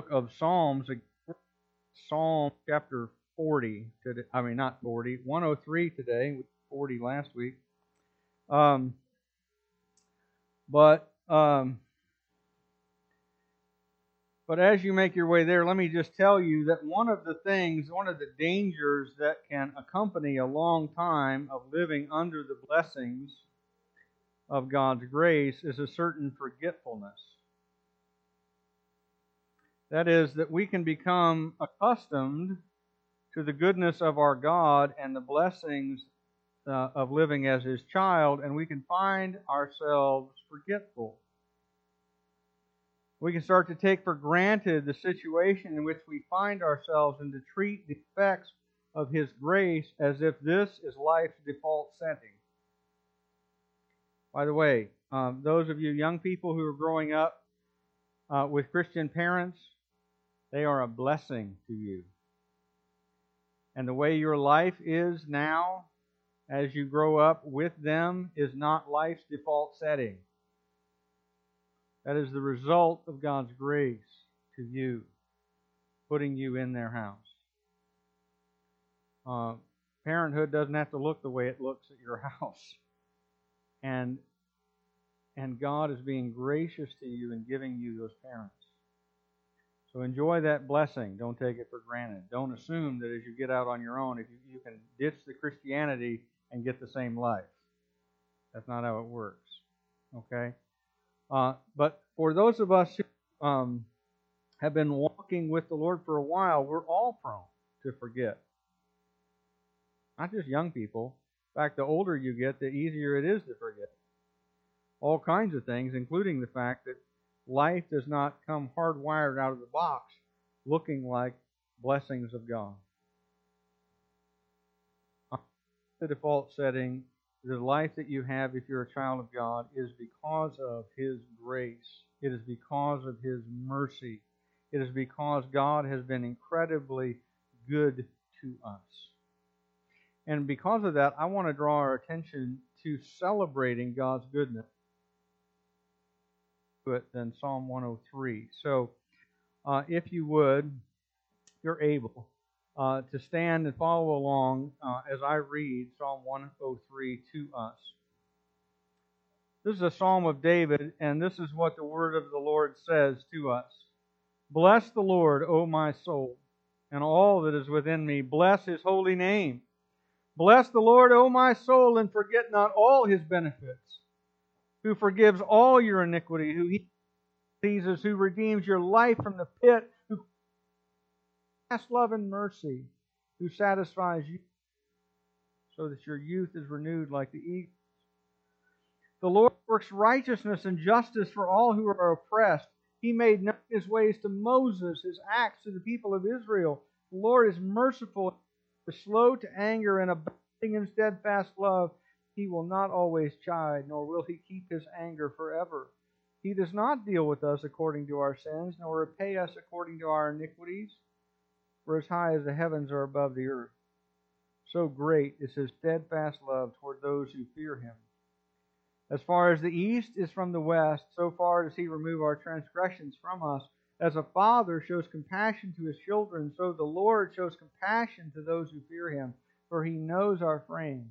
book of Psalms, Psalm chapter 40 today. I mean, not 40, 103 today, with 40 last week. But as you make your way there, let me just tell you that one of the dangers that can accompany a long time of living under the blessings of God's grace is a certain forgetfulness. That is, that we can become accustomed to the goodness of our God and the blessings of living as His child, and we can find ourselves forgetful. We can start to take for granted the situation in which we find ourselves and to treat the effects of His grace as if this is life's default setting. By the way, those of you young people who are growing up with Christian parents, they are a blessing to you. And the way your life is now, as you grow up with them, is not life's default setting. That is the result of God's grace to you, putting you in their house. Parenthood doesn't have to look the way it looks at your house. And God is being gracious to you and giving you those parents. So enjoy that blessing. Don't take it for granted. Don't assume that as you get out on your own, if you can ditch the Christianity and get the same life. That's not how it works. Okay? But for those of us who have been walking with the Lord for a while, we're all prone to forget. Not just young people. In fact, the older you get, the easier it is to forget. All kinds of things, including the fact that life does not come hardwired out of the box looking like blessings of God. The default setting, the life that you have if you're a child of God, is because of His grace. It is because of His mercy. It is because God has been incredibly good to us. And because of that, I want to draw our attention to celebrating God's goodness than Psalm 103. So, if you would, you're able to stand and follow along as I read Psalm 103 to us. This is a Psalm of David, and this is what the word of the Lord says to us. Bless the Lord, O my soul, and all that is within me. Bless His holy name. Bless the Lord, O my soul, and forget not all His benefits, who forgives all your iniquity, who heals diseases, who redeems your life from the pit, who casts love and mercy, who satisfies you so that your youth is renewed like the eagles. The Lord works righteousness and justice for all who are oppressed. He made known His ways to Moses, His acts to the people of Israel. The Lord is merciful, slow to anger, and abounding in steadfast love. He will not always chide, nor will He keep His anger forever. He does not deal with us according to our sins, nor repay us according to our iniquities. For as high as the heavens are above the earth, so great is His steadfast love toward those who fear Him. As far as the east is from the west, so far does He remove our transgressions from us. As a father shows compassion to his children, so the Lord shows compassion to those who fear Him. For He knows our frame.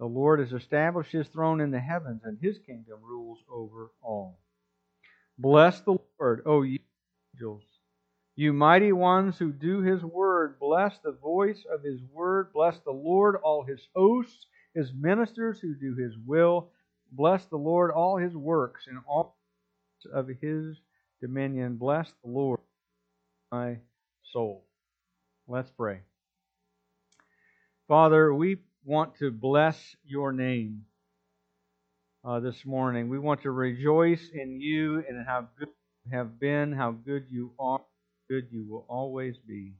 The Lord has established His throne in the heavens, and His kingdom rules over all. Bless the Lord, O you angels, you mighty ones who do His word. Bless the voice of His word. Bless the Lord, all His hosts, His ministers who do His will. Bless the Lord, all His works, and all of His dominion. Bless the Lord, my soul. Let's pray. Father, we want to bless your name this morning. We want to rejoice in you and how good you have been, how good you are, how good you will always be.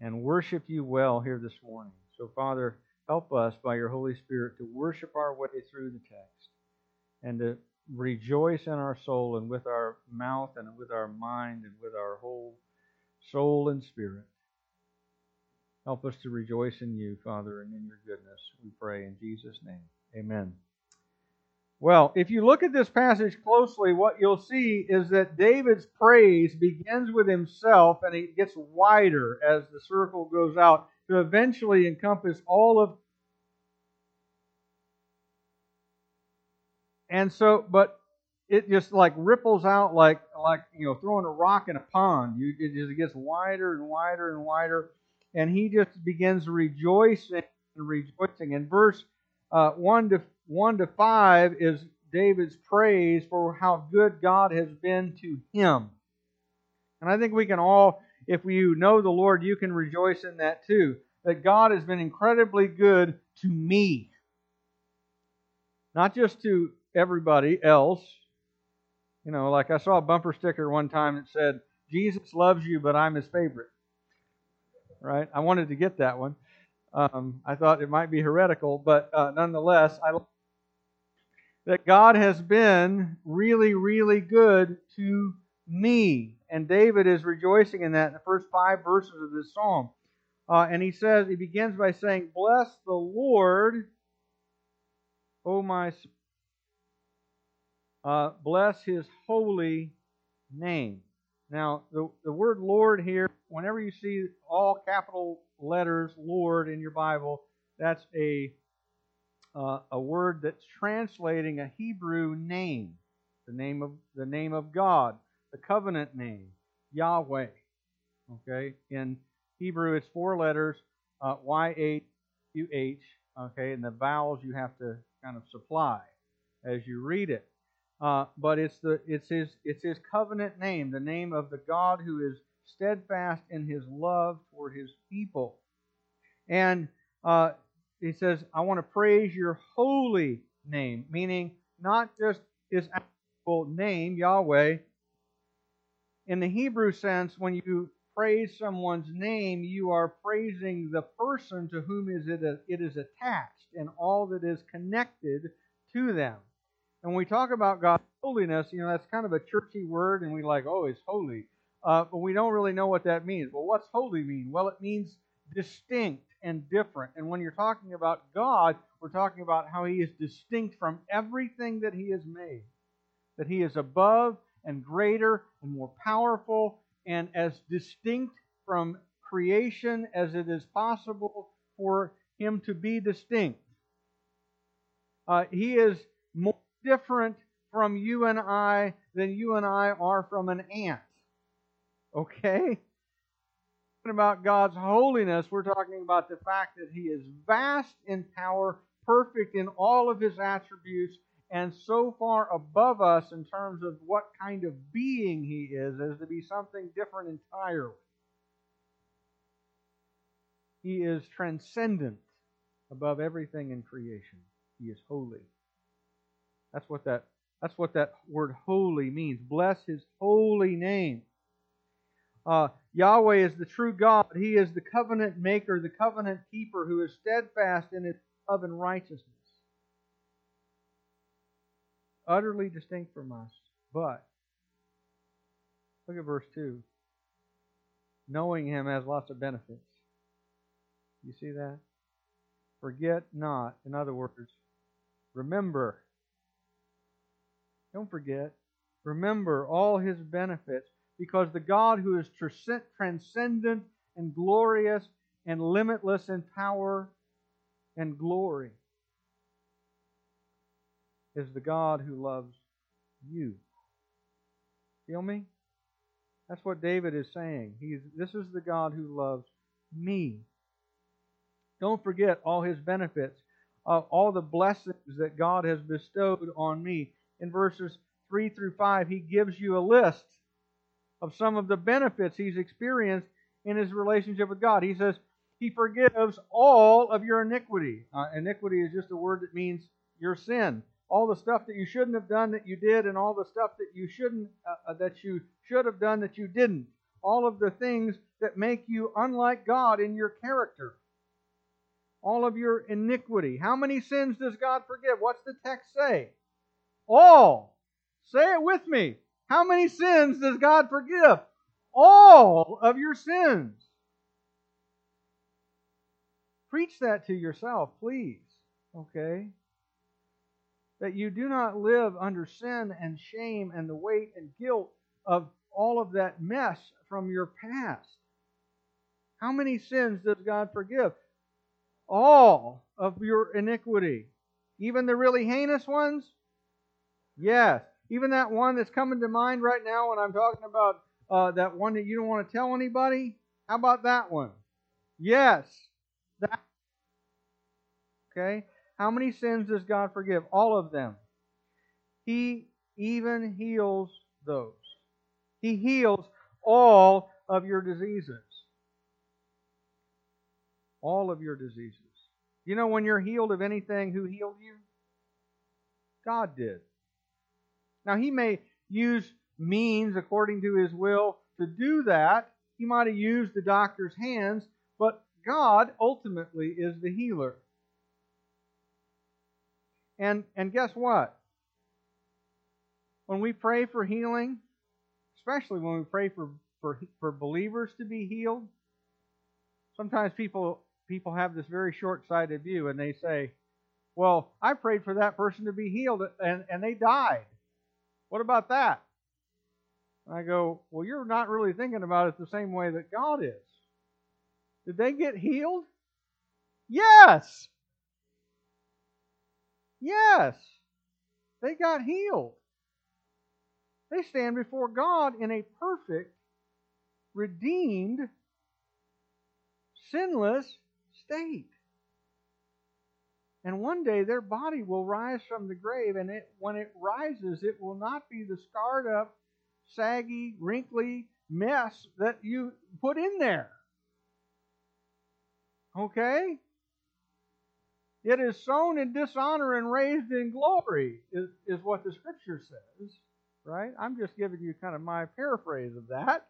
and worship you well here this morning. So, Father, help us by your Holy Spirit to worship our way through the text and to rejoice in our soul and with our mouth and with our mind and with our whole soul and spirit. Help us to rejoice in you, Father, and in your goodness. We pray in Jesus' name. Amen. Well, if you look at this passage closely, what you'll see is that David's praise begins with himself and it gets wider as the circle goes out to eventually encompass all of. And so, but it just like ripples out like throwing a rock in a pond. It just gets wider and wider and wider. And he just begins rejoicing and rejoicing. And verse 1 to 5 is David's praise for how good God has been to him. And I think we can all, if you know the Lord, you can rejoice in that too. That God has been incredibly good to me. Not just to everybody else. You know, like I saw a bumper sticker one time that said, "Jesus loves you, but I'm his favorite." Right? I wanted to get that one. I thought it might be heretical, but nonetheless, I love that God has been really, really good to me. And David is rejoicing in that in the first 5 verses of this psalm. And he says, he begins by saying, "Bless the Lord, O my soul. Bless his holy name." Now, the word Lord here, whenever you see all capital letters Lord in your Bible, that's a word that's translating a Hebrew name, the name of God, the covenant name, Yahweh. Okay, in Hebrew it's 4 letters, YHWH. Okay, and the vowels you have to kind of supply as you read it. But it's his covenant name, the name of the God who is steadfast in his love for his people. And he says, "I want to praise your holy name," meaning not just his actual name, Yahweh. In the Hebrew sense, when you praise someone's name, you are praising the person to whom it is attached and all that is connected to them. And when we talk about God's holiness, that's kind of a churchy word, and we like, "Oh, it's holy." But we don't really know what that means. Well, what's holy mean? Well, it means distinct and different. And when you're talking about God, we're talking about how he is distinct from everything that he has made. That he is above and greater and more powerful and as distinct from creation as it is possible for him to be distinct. He is more different from you and I than you and I are from an ant. Okay? We're talking about God's holiness. We're talking about the fact that he is vast in power, perfect in all of his attributes, and so far above us in terms of what kind of being he is as to be something different entirely. He is transcendent above everything in creation. He is holy. That's what that word holy means. Bless his holy name. Yahweh is the true God. He is the covenant maker, the covenant keeper who is steadfast in his love and righteousness. Utterly distinct from us. But look at verse 2. Knowing him has lots of benefits. You see that? Forget not. In other words, remember. Don't forget. Remember all his benefits, because the God who is transcendent and glorious and limitless in power and glory is the God who loves you. Feel me? That's what David is saying. This is the God who loves me. Don't forget all his benefits, all the blessings that God has bestowed on me. In verses 3 through 5, he gives you a list of some of the benefits he's experienced in his relationship with God. He says, he forgives all of your iniquity. Iniquity is just a word that means your sin. All the stuff that you shouldn't have done that you did, and all the stuff that you should have done that you didn't. all of the things that make you unlike God in your character. All of your iniquity. How many sins does God forgive? What's the text say? All. Say it with me. How many sins does God forgive? All of your sins. Preach that to yourself, please. Okay? That you do not live under sin and shame and the weight and guilt of all of that mess from your past. How many sins does God forgive? All of your iniquity. Even the really heinous ones? Yes. Even that one that's coming to mind right now when I'm talking about that one that you don't want to tell anybody? How about that one? Yes. That. Okay? How many sins does God forgive? All of them. He even heals those. He heals all of your diseases. All of your diseases. You know, when you're healed of anything, who healed you? God did. Now, He may use means according to His will to do that. He might have used the doctor's hands, but God ultimately is the healer. And guess what? When we pray for healing, especially when we pray for believers to be healed, sometimes people have this very short-sighted view and they say, well, I prayed for that person to be healed and they died. What about that? And I go, well, you're not really thinking about it the same way that God is. Did they get healed? Yes! Yes, they got healed. They stand before God in a perfect, redeemed, sinless state. And one day their body will rise from the grave, and when it rises, it will not be the scarred up, saggy, wrinkly mess that you put in there. Okay? It is sown in dishonor and raised in glory, is what the Scripture says, right? I'm just giving you kind of my paraphrase of that.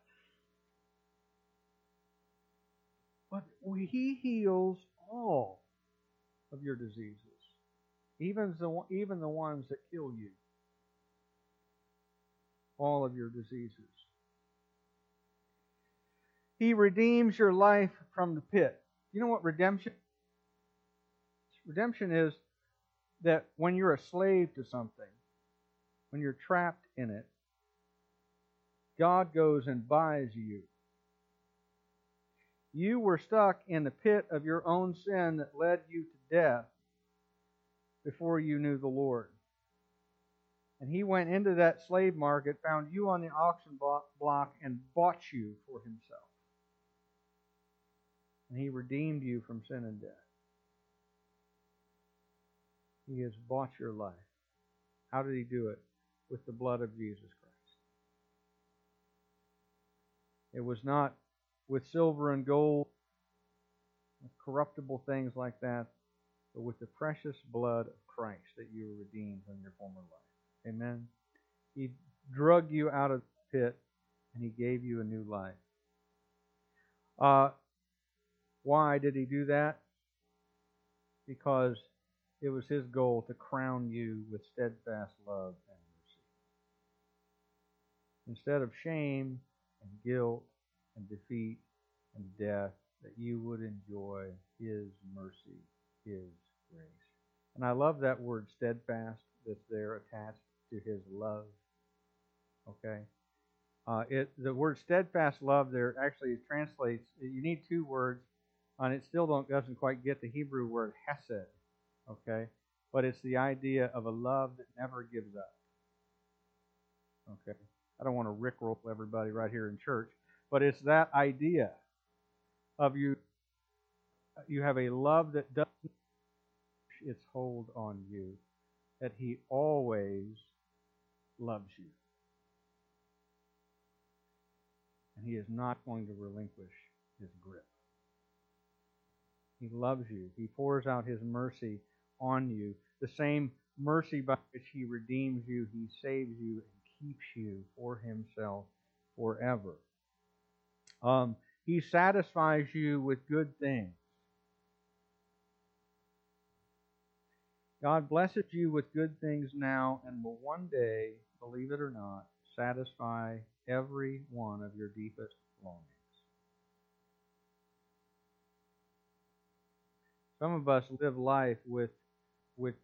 But He heals all of your diseases, even the ones that kill you. All of your diseases. He redeems your life from the pit. You know what redemption is? Redemption is that when you're a slave to something, when you're trapped in it, God goes and buys you. You were stuck in the pit of your own sin that led you to death before you knew the Lord. And He went into that slave market, found you on the auction block, and bought you for Himself. And He redeemed you from sin and death. He has bought your life. How did He do it? With the blood of Jesus Christ. It was not with silver and gold, with corruptible things like that, but with the precious blood of Christ that you were redeemed from your former life. Amen? He drug you out of the pit, and He gave you a new life. Why did He do that? Because it was His goal to crown you with steadfast love and mercy. Instead of shame and guilt and defeat and death, that you would enjoy His mercy, His grace. And I love that word steadfast that's there attached to His love. Okay? The word steadfast love there actually translates, you need two words, and it still doesn't quite get the Hebrew word hesed. Okay? But it's the idea of a love that never gives up. Okay? I don't want to rickroll everybody right here in church, but it's that idea of you have a love that doesn't lose its hold on you, that He always loves you. And He is not going to relinquish His grip. He loves you. He pours out His mercy on you. The same mercy by which He redeems you, He saves you, and keeps you for Himself forever. He satisfies you with good things. God blesseth you with good things now and will one day, believe it or not, satisfy every one of your deepest longings. Some of us live life with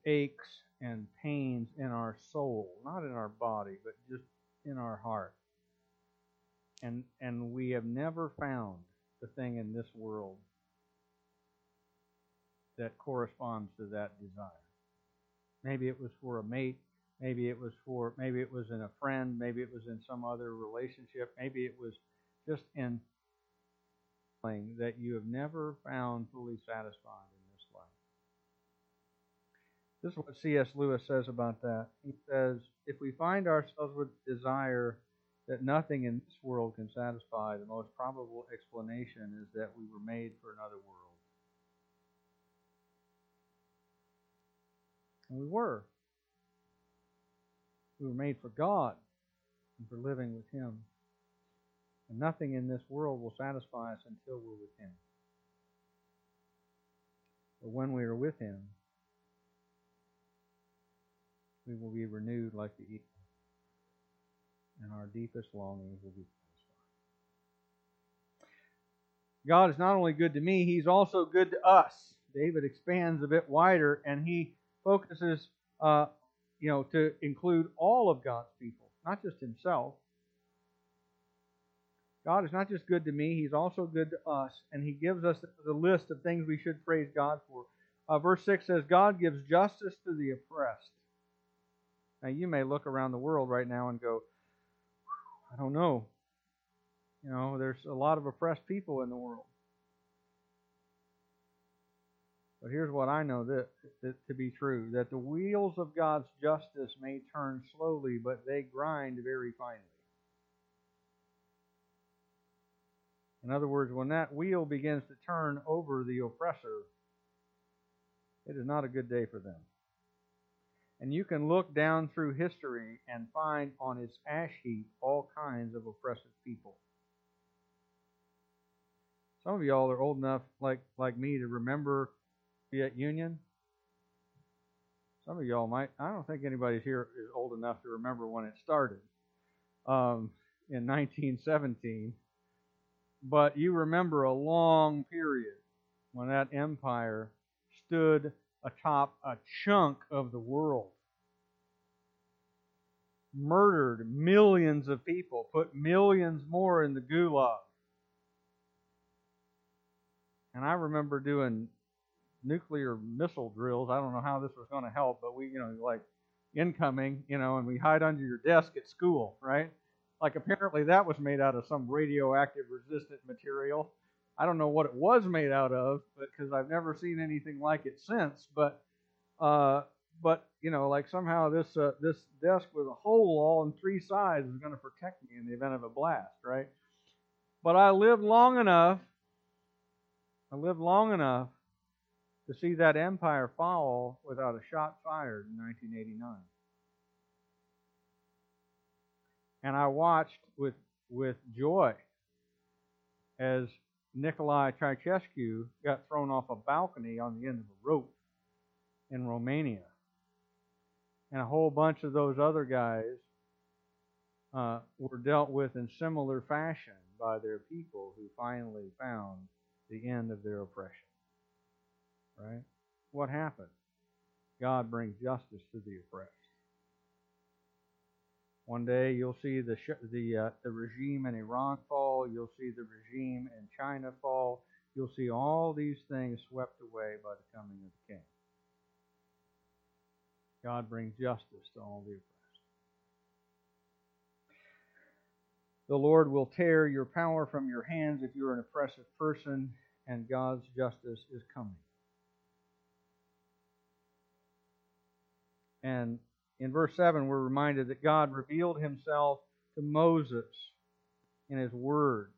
aches and pains in our soul, not in our body, but just in our heart. And we have never found the thing in this world that corresponds to that desire. Maybe it was for a mate, maybe it was in a friend, maybe it was in some other relationship, maybe it was just in something that you have never found fully satisfied in this life. This is what C.S. Lewis says about that. He says, if we find ourselves with desire that nothing in this world can satisfy, the most probable explanation is that we were made for another world. And we were. We were made for God and for living with Him. And nothing in this world will satisfy us until we're with Him. But when we are with Him, we will be renewed like the eagle, and our deepest longings will be satisfied. God is not only good to me, He's also good to us. David expands a bit wider, and he focuses, to include all of God's people, not just Himself. God is not just good to me, He's also good to us, and He gives us the list of things we should praise God for. Verse 6 says, God gives justice to the oppressed. Now, you may look around the world right now and go, I don't know. There's a lot of oppressed people in the world. But here's what I know that to be true, that the wheels of God's justice may turn slowly, but they grind very finely. In other words, when that wheel begins to turn over the oppressor, it is not a good day for them. And you can look down through history and find on its ash heap all kinds of oppressive people. Some of y'all are old enough, like me, to remember Soviet Union. Some of y'all might. I don't think anybody here is old enough to remember when it started in 1917. But you remember a long period when that empire stood atop a chunk of the world, murdered millions of people, put millions more in the gulag. And I remember doing nuclear missile drills. I don't know how this was going to help, but we, like incoming, and we hide under your desk at school, right? Like apparently that was made out of some radioactive resistant material. I don't know what it was made out of, because I've never seen anything like it since. But like somehow this desk with a hole all on three sides is going to protect me in the event of a blast, right? But I lived long enough to see that empire fall without a shot fired in 1989. And I watched with joy as Nicolae Ceausescu got thrown off a balcony on the end of a rope in Romania. And a whole bunch of those other guys were dealt with in similar fashion by their people who finally found the end of their oppression. Right? What happened? God brings justice to the oppressed. One day you'll see the regime in Iran fall. You'll see the regime in China fall. You'll see all these things swept away by the coming of the King. God brings justice to all the oppressed. The Lord will tear your power from your hands if you're an oppressive person, and God's justice is coming. And in verse 7, we're reminded that God revealed Himself to Moses in His Word.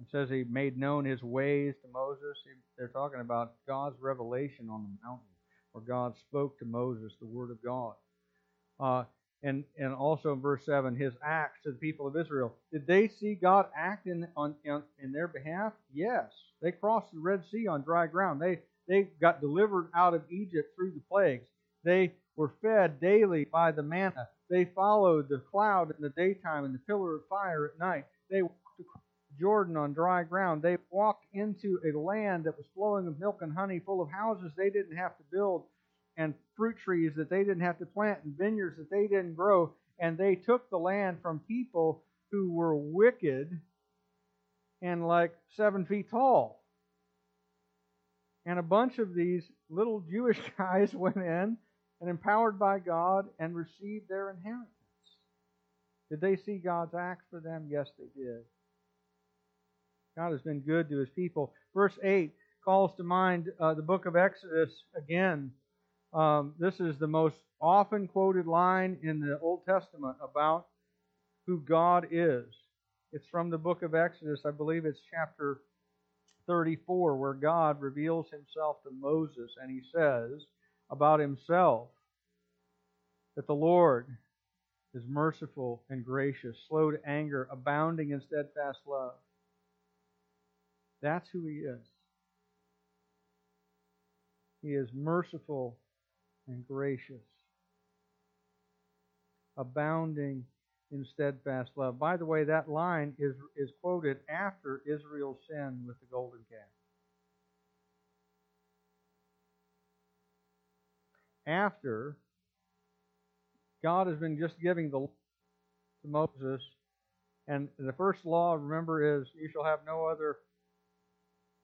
It says He made known His ways to Moses. They're talking about God's revelation on the mountain, where God spoke to Moses the Word of God. and also in verse 7, his acts to the people of Israel. Did they see God act in their behalf? Yes. They crossed the Red Sea on dry ground. They got delivered out of Egypt through the plagues. They were fed daily by the manna. They followed the cloud in the daytime and the pillar of fire at night. They walked across Jordan on dry ground. They walked into a land that was flowing with milk and honey, full of houses they didn't have to build, and fruit trees that they didn't have to plant, and vineyards that they didn't grow. And they took the land from people who were wicked and like 7 feet tall. And a bunch of these little Jewish guys went in and empowered by God and received their inheritance. Did they see God's acts for them? Yes, they did. God has been good to his people. Verse 8 calls to mind the book of Exodus again. This is the most often quoted line in the Old Testament about who God is. It's from the book of Exodus. I believe it's chapter 34, where God reveals himself to Moses, and he says about himself that the Lord is merciful and gracious, slow to anger, abounding in steadfast love. That's who he is. He is merciful and gracious, abounding in steadfast love. By the way, that line is quoted after Israel's sin with the golden calf. After God has been just giving the law to Moses, and the first law, remember, is you shall have no other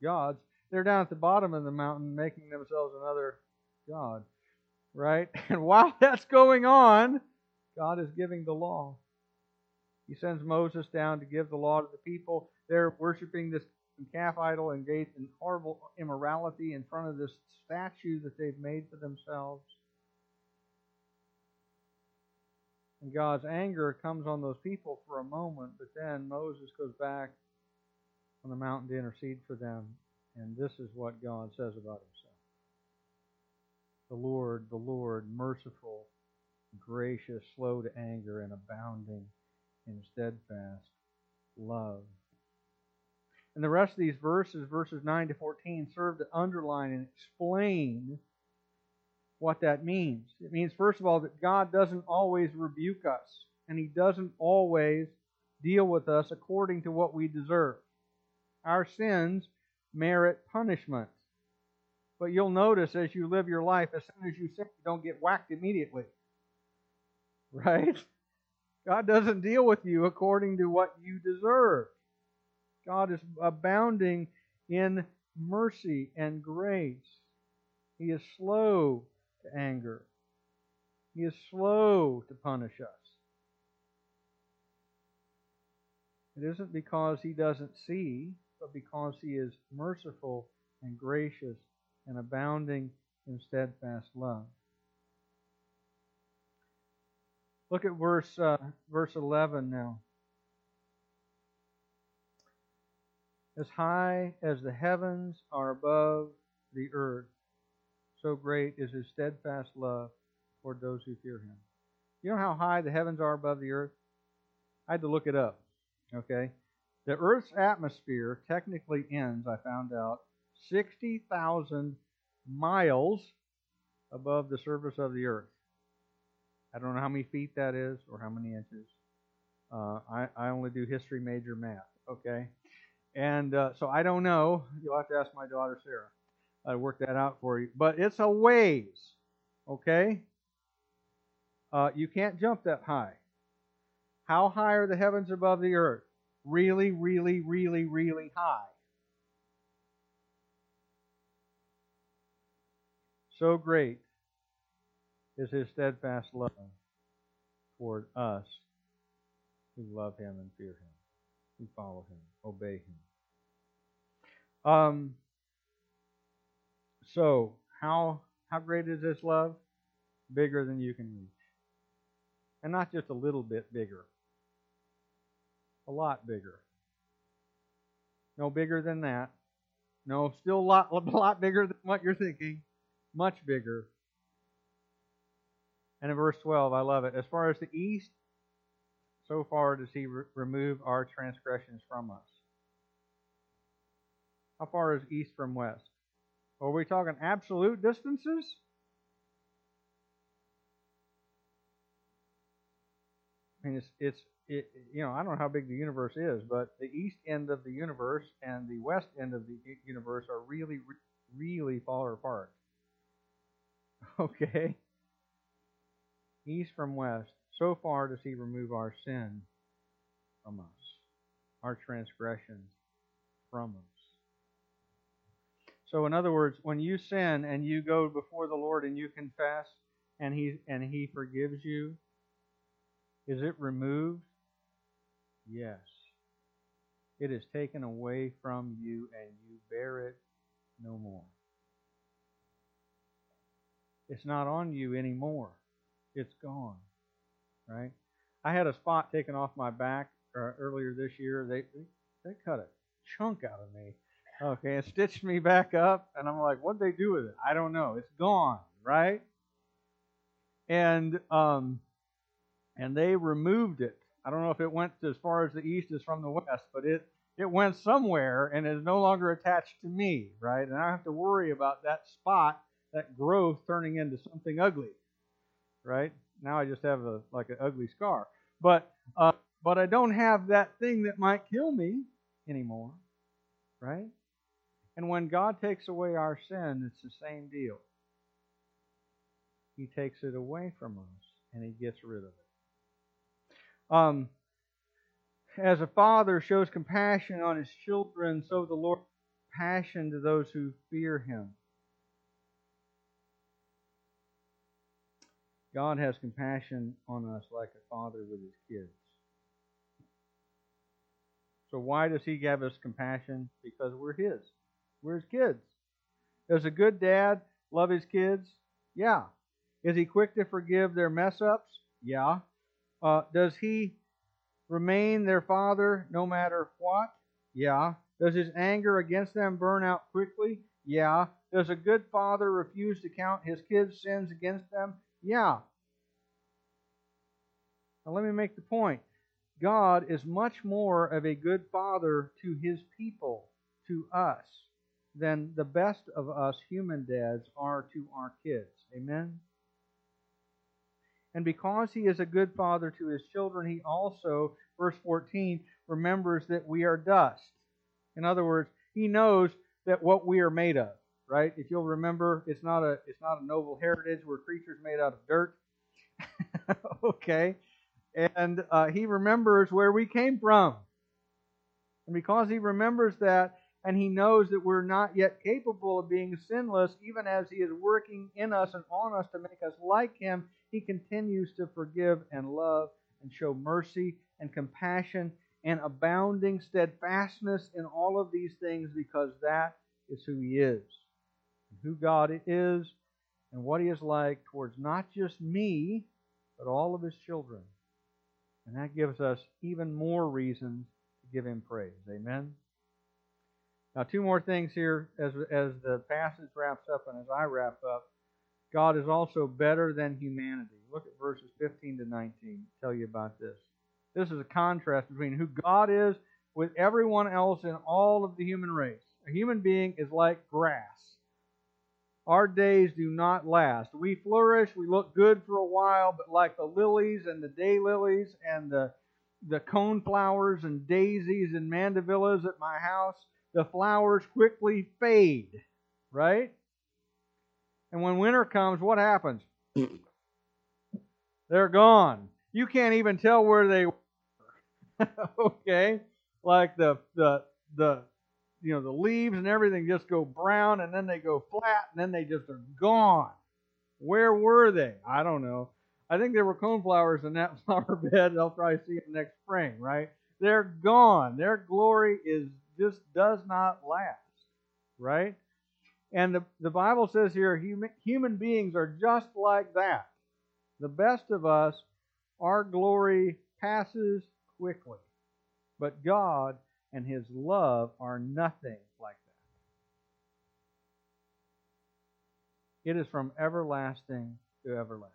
gods. They're down at the bottom of the mountain making themselves another god, right? And while that's going on, God is giving the law. He sends Moses down to give the law to the people. They're worshiping this calf idol, engaged in horrible immorality in front of this statue that they've made for themselves. And God's anger comes on those people for a moment, but then Moses goes back on the mountain to intercede for them. And this is what God says about himself. The Lord, merciful, gracious, slow to anger, and abounding in steadfast love. And the rest of these verses, verses 9 to 14, serve to underline and explain what that means. It means, first of all, that God doesn't always rebuke us, and he doesn't always deal with us according to what we deserve. Our sins merit punishment. But you'll notice as you live your life, as soon as you sin, you don't get whacked immediately. Right? God doesn't deal with you according to what you deserve. God is abounding in mercy and grace. He is slow to anger. He is slow to punish us. It isn't because he doesn't see, but because he is merciful and gracious and abounding in steadfast love. Look at verse 11 now. As high as the heavens are above the earth, so great is his steadfast love toward those who fear him. You know how high the heavens are above the earth? I had to look it up. Okay? The Earth's atmosphere technically ends, I found out, 60,000 miles above the surface of the earth. I don't know how many feet that is or how many inches. I only do history major math, okay? And so I don't know. You'll have to ask my daughter, Sarah. I worked that out for you. But it's a ways, okay? You can't jump that high. How high are the heavens above the earth? Really, really, really, really high. So great is his steadfast love toward us who love him and fear him, who follow him, obey him. So, how great is this love? Bigger than you can reach. And not just a little bit bigger. A lot bigger. No bigger than that. No, still a lot bigger than what you're thinking. Much bigger. And in verse 12, I love it. As far as the east, so far does he remove our transgressions from us. How far is east from west? Are we talking absolute distances? I mean, I don't know how big the universe is, but the east end of the universe and the west end of the universe are really, really far apart. Okay? East from west, so far does he remove our sin from us, our transgressions from us. So in other words, when you sin and you go before the Lord and you confess and he forgives you, is it removed? Yes. It is taken away from you and you bear it no more. It's not on you anymore. It's gone. Right? I had a spot taken off my back earlier this year. They cut a chunk out of me. Okay, it stitched me back up, and I'm like, what'd they do with it? I don't know. It's gone, right? And they removed it. I don't know if it went as far as the east is from the west, but it went somewhere and is no longer attached to me, right? And I have to worry about that spot, that growth turning into something ugly, right? Now I just have an ugly scar. But I don't have that thing that might kill me anymore, right? And when God takes away our sin, it's the same deal. He takes it away from us, and he gets rid of it. As a father shows compassion on his children, so the Lord shows compassion to those who fear him. God has compassion on us like a father with his kids. So why does he give us compassion? Because we're his. We're his kids. Does a good dad love his kids? Yeah. Is he quick to forgive their mess-ups? Yeah. Does he remain their father no matter what? Yeah. Does his anger against them burn out quickly? Yeah. Does a good father refuse to count his kids' sins against them? Yeah. Now let me make the point. God is much more of a good father to his people, to us, than the best of us human dads are to our kids. Amen? And because he is a good father to his children, he also, verse 14, remembers that we are dust. In other words, he knows that what we are made of, right? If you'll remember, it's not a noble heritage. We're creatures made out of dirt. Okay. And he remembers where we came from. And because he remembers that, and he knows that we're not yet capable of being sinless, even as he is working in us and on us to make us like him, he continues to forgive and love and show mercy and compassion and abounding steadfastness in all of these things, because that is who he is, and who God is, and what he is like towards not just me, but all of his children. And that gives us even more reason to give him praise. Amen? Now, two more things here as the passage wraps up and as I wrap up. God is also better than humanity. Look at verses 15 to 19 to tell you about this. This is a contrast between who God is with everyone else in all of the human race. A human being is like grass. Our days do not last. We flourish, we look good for a while, but like the lilies and the daylilies and the coneflowers and daisies and mandevillas at my house, the flowers quickly fade, right? And when winter comes, what happens? They're gone. You can't even tell where they were. Okay? Like the leaves and everything just go brown, and then they go flat, and then they just are gone. Where were they? I don't know. I think there were coneflowers in that flower bed. I'll probably see them next spring, right? They're gone. Their glory just does not last, right? And the Bible says here, human beings are just like that. The best of us, our glory passes quickly. But God and his love are nothing like that. It is from everlasting to everlasting.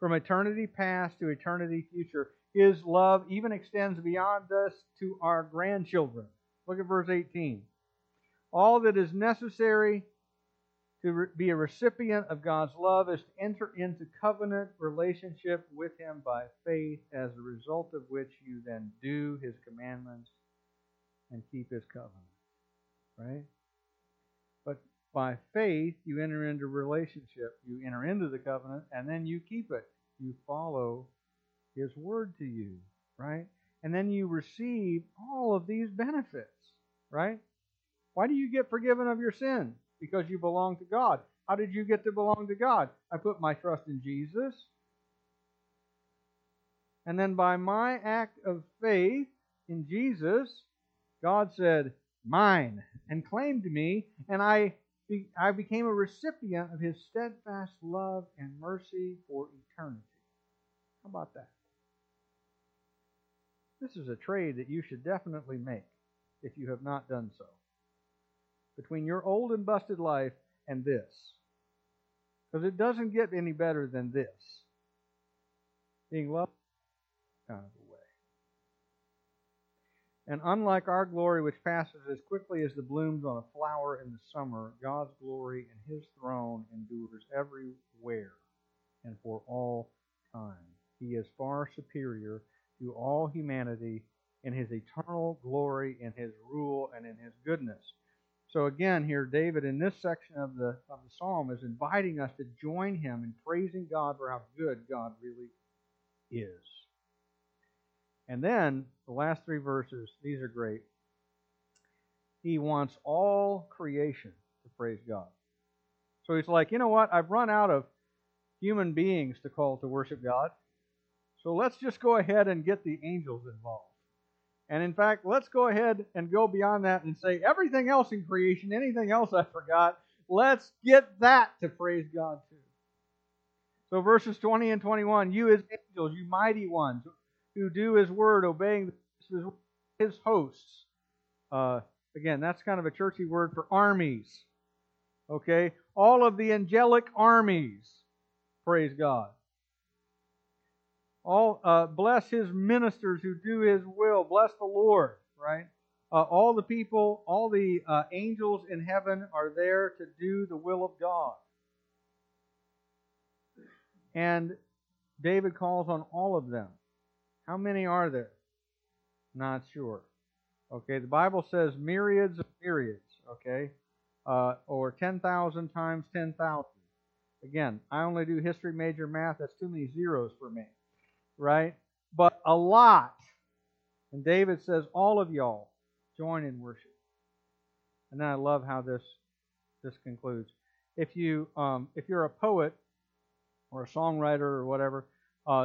from eternity past to eternity future. His love even extends beyond us to our grandchildren. Look at verse 18. All that is necessary to be a recipient of God's love is to enter into covenant relationship with Him by faith, as a result of which you then do His commandments and keep His covenant. Right? But by faith, you enter into relationship, you enter into the covenant, and then you keep it. You follow His word to you, right? And then you receive all of these benefits, right? Why do you get forgiven of your sin? Because you belong to God. How did you get to belong to God? I put my trust in Jesus. And then by my act of faith in Jesus, God said, mine, and claimed me, and I became a recipient of His steadfast love and mercy for eternity. How about that? This is a trade that you should definitely make if you have not done so. Between your old and busted life and this. Because it doesn't get any better than this. Being loved kind of a way. And unlike our glory, which passes as quickly as the blooms on a flower in the summer, God's glory and His throne endures everywhere and for all time. He is far superior to all humanity in His eternal glory, in His rule, and in His goodness. So again, here David in this section of the psalm is inviting us to join him in praising God for how good God really is. And then the last three verses, these are great. He wants all creation to praise God. So he's like, you know what? I've run out of human beings to call to worship God. So let's just go ahead and get the angels involved. And in fact, let's go ahead and go beyond that and say everything else in creation, anything else I forgot, let's get that to praise God too. So verses 20 and 21, you His angels, you mighty ones who do His word, obeying His hosts. Again, that's kind of a churchy word for armies. Okay? All of the angelic armies praise God. All bless His ministers who do His will. Bless the Lord, right? All the people, all the angels in heaven are there to do the will of God. And David calls on all of them. How many are there? Not sure. Okay, the Bible says myriads of myriads, okay? Or 10,000 times 10,000. Again, I only do history major math. That's too many zeros for me. Right? But a lot. And David says, all of y'all, join in worship. And then I love how this concludes. If you're a poet or a songwriter or whatever,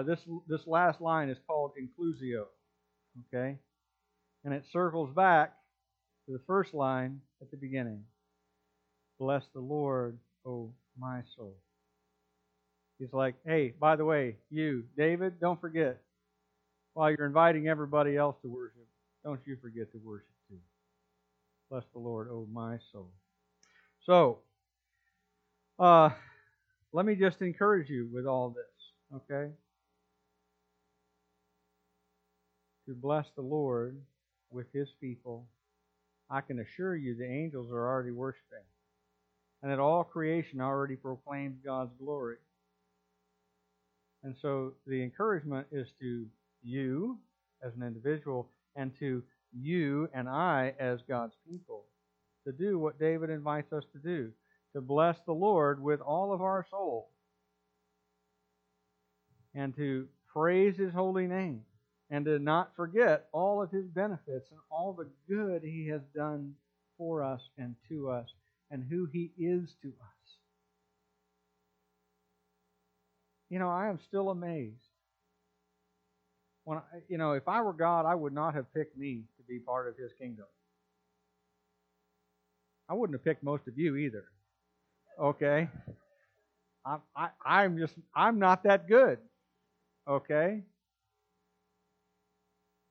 this last line is called inclusio. Okay? And it circles back to the first line at the beginning. Bless the Lord, O my soul. He's like, hey, by the way, you, David, don't forget. While you're inviting everybody else to worship, don't you forget to worship too. Bless the Lord, O my soul. So, let me just encourage you with all this, okay? To bless the Lord with His people. I can assure you the angels are already worshiping. And that all creation already proclaims God's glory. And so the encouragement is to you as an individual and to you and I as God's people to do what David invites us to do, to bless the Lord with all of our soul and to praise His holy name and to not forget all of His benefits and all the good He has done for us and to us and who He is to us. You know, I am still amazed. If I were God, I would not have picked me to be part of His kingdom. I wouldn't have picked most of you either. Okay? I'm not that good. Okay?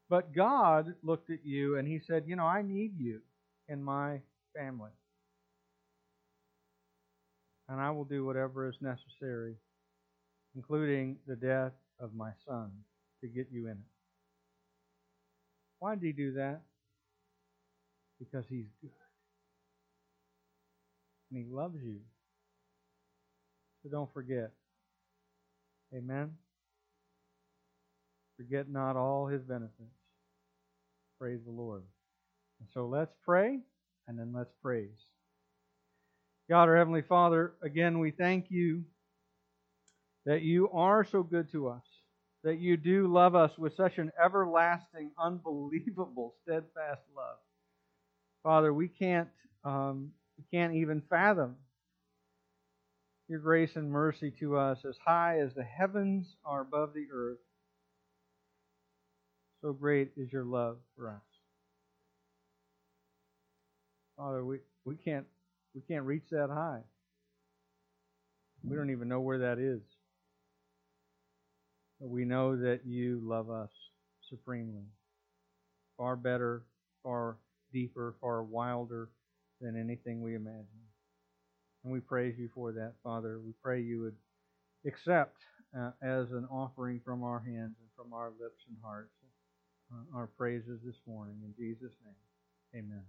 But God looked at you and He said, you know, I need you in my family. And I will do whatever is necessary including the death of my son, to get you in it. Why did he do that? Because he's good. And he loves you. So don't forget. Amen? Forget not all his benefits. Praise the Lord. And so let's pray, and then let's praise. God, our Heavenly Father, again, we thank you that you are so good to us, that you do love us with such an everlasting, unbelievable, steadfast love. Father, we can't even fathom your grace and mercy to us, as high as the heavens are above the earth. So great is your love for us. Father, we can't reach that high. We don't even know where that is. But we know that you love us supremely, far better, far deeper, far wilder than anything we imagine. And we praise you for that, Father. We pray you would accept as an offering from our hands and from our lips and hearts our praises this morning. In Jesus' name, amen.